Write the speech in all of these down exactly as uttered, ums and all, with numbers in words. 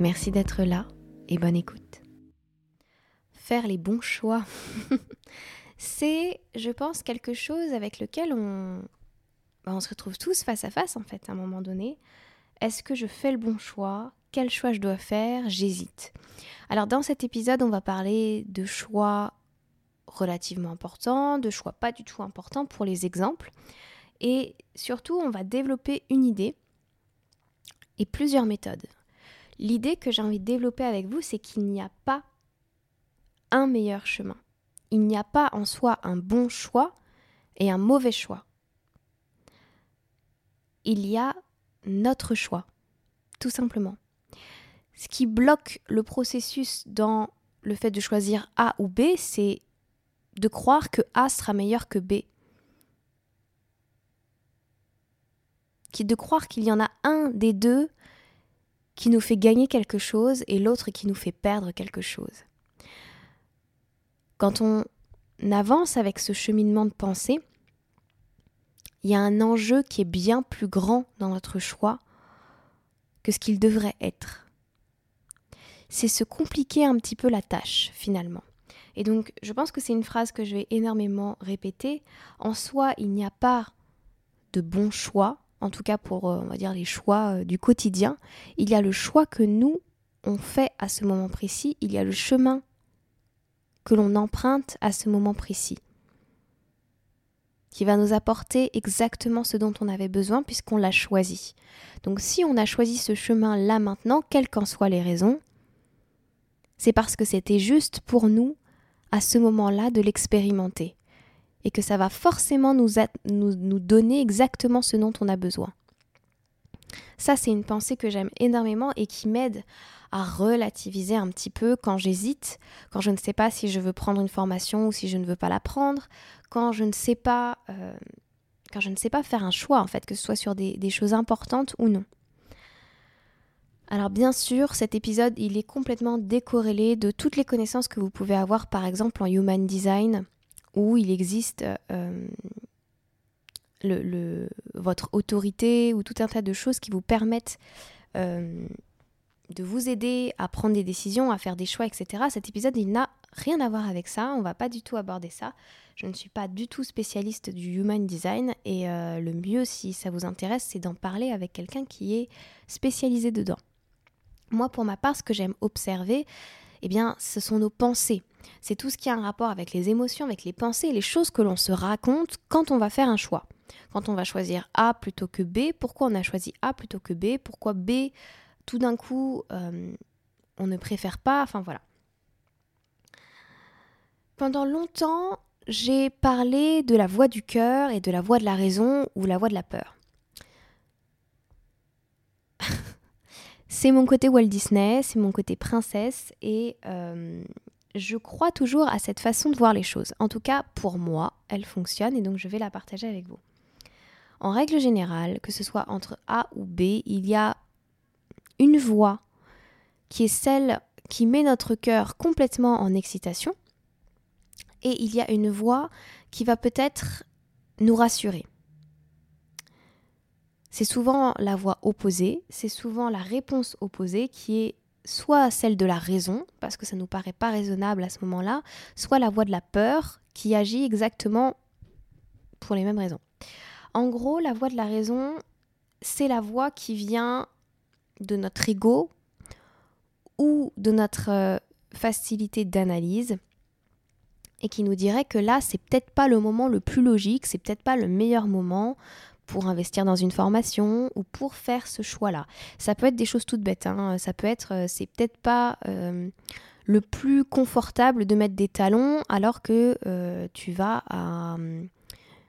Merci d'être là et bonne écoute. Faire les bons choix, c'est, je pense, quelque chose avec lequel on, on se retrouve tous face à face, en fait, à un moment donné. Est-ce que je fais le bon choix ? Quel choix je dois faire ? J'hésite. Alors, dans cet épisode, on va parler de choix relativement importants, de choix pas du tout importants pour les exemples. Et surtout, on va développer une idée et plusieurs méthodes. L'idée que j'ai envie de développer avec vous, c'est qu'il n'y a pas un meilleur chemin. Il n'y a pas en soi un bon choix et un mauvais choix. Il y a notre choix, tout simplement. Ce qui bloque le processus dans le fait de choisir A ou B, c'est de croire que A sera meilleur que B. De croire qu'il y en a un des deux qui nous fait gagner quelque chose et l'autre qui nous fait perdre quelque chose. Quand on avance avec ce cheminement de pensée, il y a un enjeu qui est bien plus grand dans notre choix que ce qu'il devrait être. C'est se compliquer un petit peu la tâche, finalement. Et donc, je pense que c'est une phrase que je vais énormément répéter. En soi, il n'y a pas de bon choix. En tout cas pour, on va dire, les choix du quotidien, il y a le choix que nous, on fait à ce moment précis, il y a le chemin que l'on emprunte à ce moment précis, qui va nous apporter exactement ce dont on avait besoin puisqu'on l'a choisi. Donc si on a choisi ce chemin là maintenant, quelles qu'en soient les raisons, c'est parce que c'était juste pour nous, à ce moment-là, de l'expérimenter. Et que ça va forcément nous, a, nous, nous donner exactement ce dont on a besoin. Ça, c'est une pensée que j'aime énormément et qui m'aide à relativiser un petit peu quand j'hésite, quand je ne sais pas si je veux prendre une formation ou si je ne veux pas la prendre, quand je ne sais pas, euh, quand je ne sais pas faire un choix, en fait, que ce soit sur des, des choses importantes ou non. Alors bien sûr, cet épisode, il est complètement décorrélé de toutes les connaissances que vous pouvez avoir, par exemple en human design, où il existe euh, le, le, votre autorité ou tout un tas de choses qui vous permettent euh, de vous aider à prendre des décisions, à faire des choix, et cetera. Cet épisode, il n'a rien à voir avec ça, on ne va pas du tout aborder ça. Je ne suis pas du tout spécialiste du human design et euh, le mieux, si ça vous intéresse, c'est d'en parler avec quelqu'un qui est spécialisé dedans. Moi, pour ma part, ce que j'aime observer, eh bien, ce sont nos pensées. C'est tout ce qui a un rapport avec les émotions, avec les pensées, les choses que l'on se raconte quand on va faire un choix. Quand on va choisir A plutôt que B, pourquoi on a choisi A plutôt que B, pourquoi B, tout d'un coup, euh, on ne préfère pas, enfin voilà. Pendant longtemps, j'ai parlé de la voix du cœur et de la voix de la raison ou la voix de la peur. C'est mon côté Walt Disney, c'est mon côté princesse et... Euh, Je crois toujours à cette façon de voir les choses. En tout cas, pour moi, elle fonctionne et donc je vais la partager avec vous. En règle générale, que ce soit entre A ou B, il y a une voix qui est celle qui met notre cœur complètement en excitation et il y a une voix qui va peut-être nous rassurer. C'est souvent la voix opposée, c'est souvent la réponse opposée qui est soit celle de la raison, parce que ça nous paraît pas raisonnable à ce moment-là, soit la voix de la peur qui agit exactement pour les mêmes raisons. En gros, la voix de la raison, c'est la voix qui vient de notre ego ou de notre facilité d'analyse et qui nous dirait que là, c'est peut-être pas le moment le plus logique, c'est peut-être pas le meilleur moment pour investir dans une formation ou pour faire ce choix-là. Ça peut être des choses toutes bêtes, hein. Ça peut être, c'est peut-être pas euh, le plus confortable de mettre des talons alors que euh, tu vas à,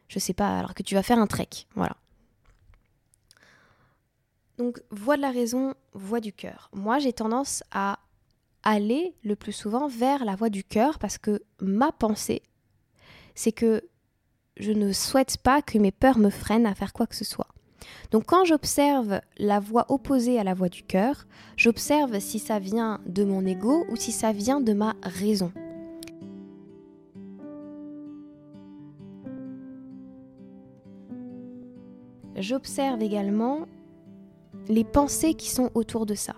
je sais pas, alors que tu vas faire un trek, voilà. Donc, voix de la raison, voix du cœur. Moi, j'ai tendance à aller le plus souvent vers la voix du cœur parce que ma pensée, c'est que je ne souhaite pas que mes peurs me freinent à faire quoi que ce soit. Donc quand j'observe la voix opposée à la voix du cœur, j'observe si ça vient de mon ego ou si ça vient de ma raison. J'observe également les pensées qui sont autour de ça.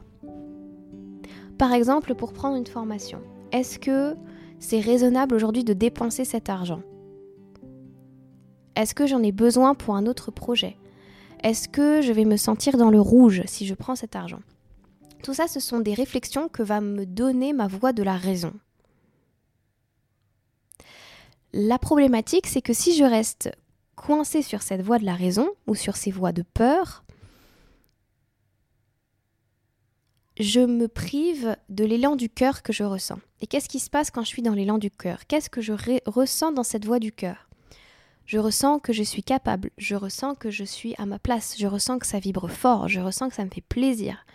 Par exemple, pour prendre une formation, est-ce que c'est raisonnable aujourd'hui de dépenser cet argent ? Est-ce que j'en ai besoin pour un autre projet ? Est-ce que je vais me sentir dans le rouge si je prends cet argent ? Tout ça, ce sont des réflexions que va me donner ma voix de la raison. La problématique, c'est que si je reste coincée sur cette voix de la raison ou sur ces voix de peur, je me prive de l'élan du cœur que je ressens. Et qu'est-ce qui se passe quand je suis dans l'élan du cœur ? Qu'est-ce que je ré- ressens dans cette voix du cœur ? Je ressens que je suis capable, je ressens que je suis à ma place, je ressens que ça vibre fort, je ressens que ça me fait plaisir.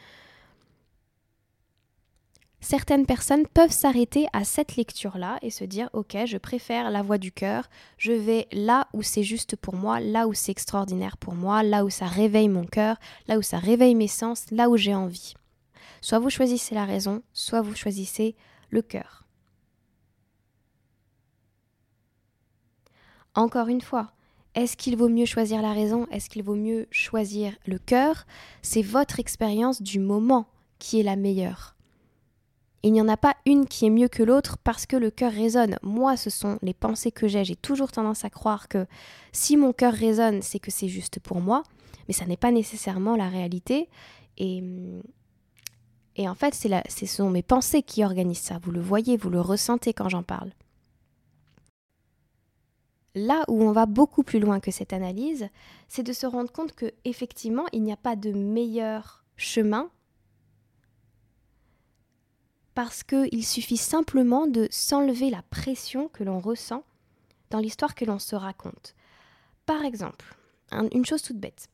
Certaines personnes peuvent s'arrêter à cette lecture-là et se dire « Ok, je préfère la voix du cœur, je vais là où c'est juste pour moi, là où c'est extraordinaire pour moi, là où ça réveille mon cœur, là où ça réveille mes sens, là où j'ai envie. » Soit vous choisissez la raison, soit vous choisissez le cœur. Encore une fois, est-ce qu'il vaut mieux choisir la raison ? Est-ce qu'il vaut mieux choisir le cœur ? C'est votre expérience du moment qui est la meilleure. Il n'y en a pas une qui est mieux que l'autre parce que le cœur résonne. Moi, ce sont les pensées que j'ai. J'ai toujours tendance à croire que si mon cœur résonne, c'est que c'est juste pour moi, mais ça n'est pas nécessairement la réalité. Et, et en fait, c'est la, ce sont mes pensées qui organisent ça. Vous le voyez, vous le ressentez quand j'en parle. Là où on va beaucoup plus loin que cette analyse, c'est de se rendre compte que effectivement, il n'y a pas de meilleur chemin parce qu'il suffit simplement de s'enlever la pression que l'on ressent dans l'histoire que l'on se raconte. Par exemple, un, une chose toute bête.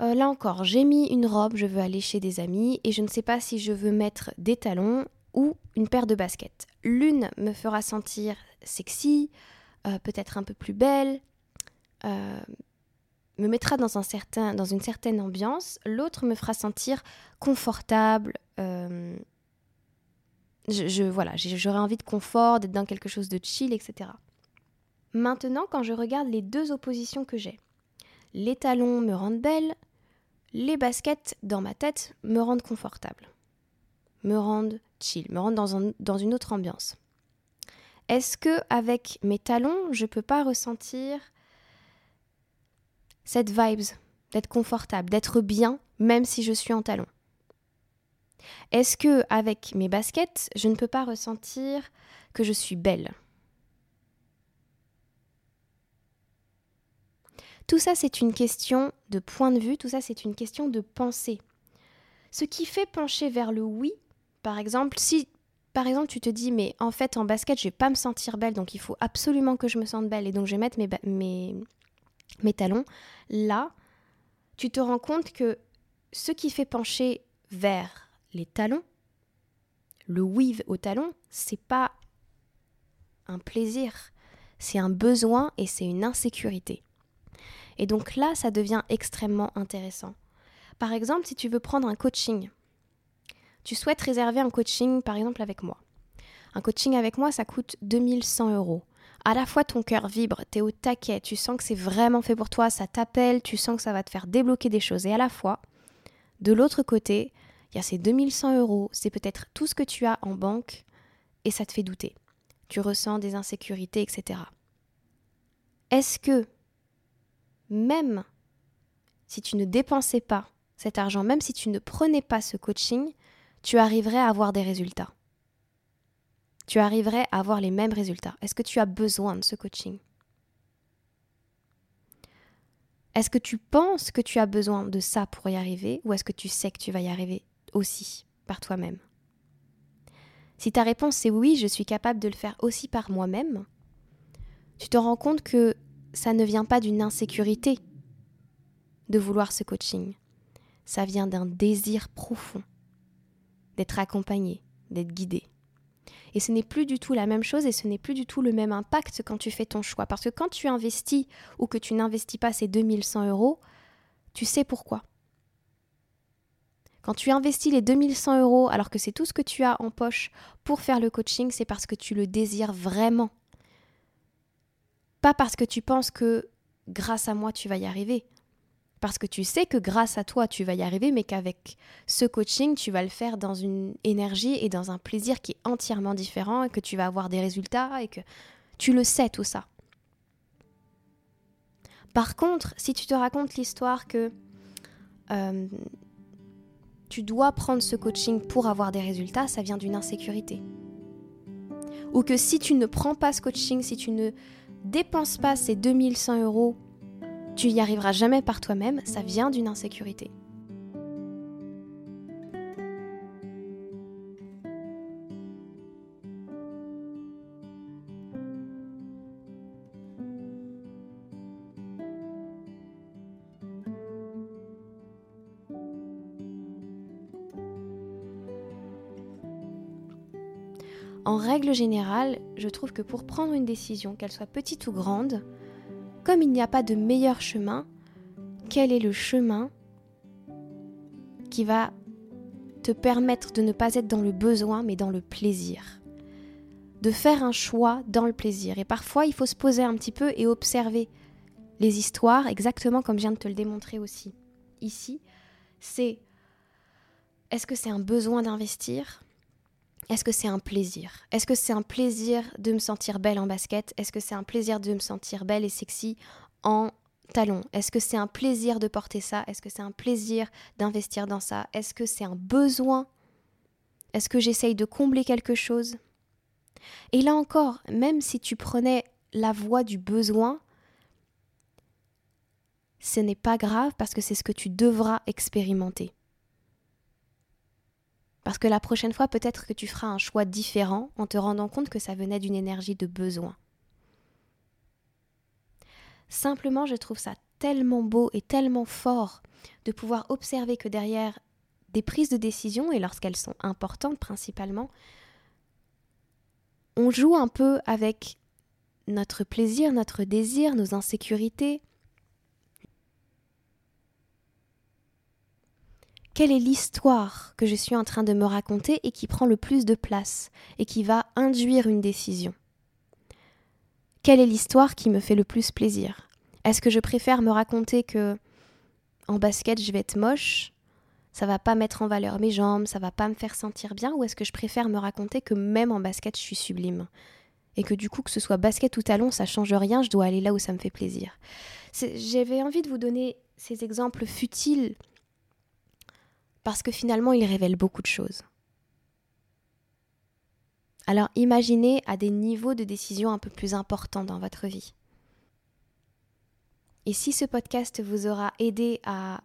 Euh, là encore, j'ai mis une robe, je veux aller chez des amis et je ne sais pas si je veux mettre des talons ou une paire de baskets. L'une me fera sentir sexy, Euh, peut-être un peu plus belle, euh, me mettra dans, un certain, dans une certaine ambiance. L'autre me fera sentir confortable. Euh, je, je, voilà, j'aurai envie de confort, d'être dans quelque chose de chill, et cetera. Maintenant, quand je regarde les deux oppositions que j'ai, les talons me rendent belle, les baskets dans ma tête me rendent confortable, me rendent chill, me rendent dans, un, dans une autre ambiance. Est-ce qu'avec mes talons, je ne peux pas ressentir cette vibes, d'être confortable, d'être bien, même si je suis en talons ? Est-ce qu'avec mes baskets, je ne peux pas ressentir que je suis belle ? Tout ça, c'est une question de point de vue, tout ça, c'est une question de pensée. Ce qui fait pencher vers le oui, par exemple, si... Par exemple, tu te dis, mais en fait, en basket, je ne vais pas me sentir belle, donc il faut absolument que je me sente belle, et donc je vais mettre mes, ba- mes, mes talons. Là, tu te rends compte que ce qui fait pencher vers les talons, le weave aux talons, ce n'est pas un plaisir, c'est un besoin et c'est une insécurité. Et donc là, ça devient extrêmement intéressant. Par exemple, si tu veux prendre un coaching, tu souhaites réserver un coaching, par exemple, avec moi. Un coaching avec moi, ça coûte deux mille cent euros. À la fois, ton cœur vibre, t'es au taquet, tu sens que c'est vraiment fait pour toi, ça t'appelle, tu sens que ça va te faire débloquer des choses. Et à la fois, de l'autre côté, il y a ces deux mille cent euros, c'est peut-être tout ce que tu as en banque et ça te fait douter. Tu ressens des insécurités, et cetera. Est-ce que, même si tu ne dépensais pas cet argent, même si tu ne prenais pas ce coaching, tu arriverais à avoir des résultats. Tu arriverais à avoir les mêmes résultats. Est-ce que tu as besoin de ce coaching ? Est-ce que tu penses que tu as besoin de ça pour y arriver ou est-ce que tu sais que tu vas y arriver aussi par toi-même ? Si ta réponse c'est oui, je suis capable de le faire aussi par moi-même, tu te rends compte que ça ne vient pas d'une insécurité de vouloir ce coaching. ça vient d'un désir profond d'être accompagné, d'être guidé. Et ce n'est plus du tout la même chose et ce n'est plus du tout le même impact quand tu fais ton choix. Parce que quand tu investis ou que tu n'investis pas ces deux mille cent euros, tu sais pourquoi. Quand tu investis les deux mille cent euros alors que c'est tout ce que tu as en poche pour faire le coaching, c'est parce que tu le désires vraiment. Pas parce que tu penses que grâce à moi tu vas y arriver. Parce que tu sais que grâce à toi tu vas y arriver, mais qu'avec ce coaching tu vas le faire dans une énergie et dans un plaisir qui est entièrement différent et que tu vas avoir des résultats et que tu le sais tout ça. Par contre, si tu te racontes l'histoire que euh, tu dois prendre ce coaching pour avoir des résultats, ça vient d'une insécurité. Ou que si tu ne prends pas ce coaching, si tu ne dépenses pas ces deux mille cent euros, tu n'y arriveras jamais par toi-même, ça vient d'une insécurité. En règle générale, je trouve que pour prendre une décision, qu'elle soit petite ou grande, comme il n'y a pas de meilleur chemin, quel est le chemin qui va te permettre de ne pas être dans le besoin mais dans le plaisir, de faire un choix dans le plaisir. Et parfois, il faut se poser un petit peu et observer les histoires, exactement comme je viens de te le démontrer aussi. Ici, c'est est-ce que c'est un besoin d'investir ? Est-ce que c'est un plaisir ? Est-ce que c'est un plaisir de me sentir belle en basket ? Est-ce que c'est un plaisir de me sentir belle et sexy en talons ? Est-ce que c'est un plaisir de porter ça ? Est-ce que c'est un plaisir d'investir dans ça ? Est-ce que c'est un besoin ? Est-ce que j'essaye de combler quelque chose ? Et là encore, même si tu prenais la voie du besoin, ce n'est pas grave parce que c'est ce que tu devras expérimenter. Parce que la prochaine fois, peut-être que tu feras un choix différent en te rendant compte que ça venait d'une énergie de besoin. Simplement, je trouve ça tellement beau et tellement fort de pouvoir observer que derrière des prises de décision, et lorsqu'elles sont importantes principalement, on joue un peu avec notre plaisir, notre désir, nos insécurités. Quelle est l'histoire que je suis en train de me raconter et qui prend le plus de place et qui va induire une décision ? Quelle est l'histoire qui me fait le plus plaisir ? Est-ce que je préfère me raconter que en basket je vais être moche, ça va pas mettre en valeur mes jambes, ça va pas me faire sentir bien, ou est-ce que je préfère me raconter que même en basket je suis sublime ? Et que du coup que ce soit basket ou talon, ça change rien, je dois aller là où ça me fait plaisir. C'est, j'avais envie de vous donner ces exemples futiles parce que finalement, il révèle beaucoup de choses. Alors imaginez à des niveaux de décision un peu plus importants dans votre vie. Et si ce podcast vous aura aidé à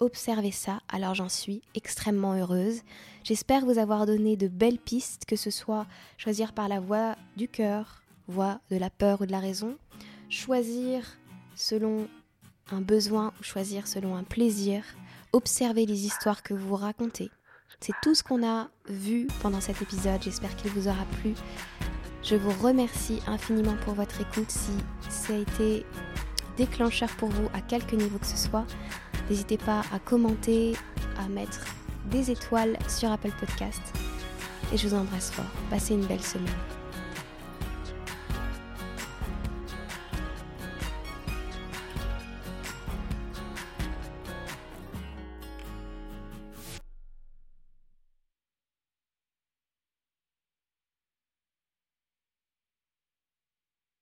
observer ça, alors j'en suis extrêmement heureuse. J'espère vous avoir donné de belles pistes, que ce soit choisir par la voie du cœur, voie de la peur ou de la raison, choisir selon un besoin ou choisir selon un plaisir, observez les histoires que vous racontez. C'est tout ce qu'on a vu pendant cet épisode. J'espère qu'il vous aura plu. Je vous remercie infiniment pour votre écoute. Si ça a été déclencheur pour vous à quelque niveau que ce soit, n'hésitez pas à commenter, à mettre des étoiles sur Apple Podcast. Et je vous embrasse fort. Passez une belle semaine.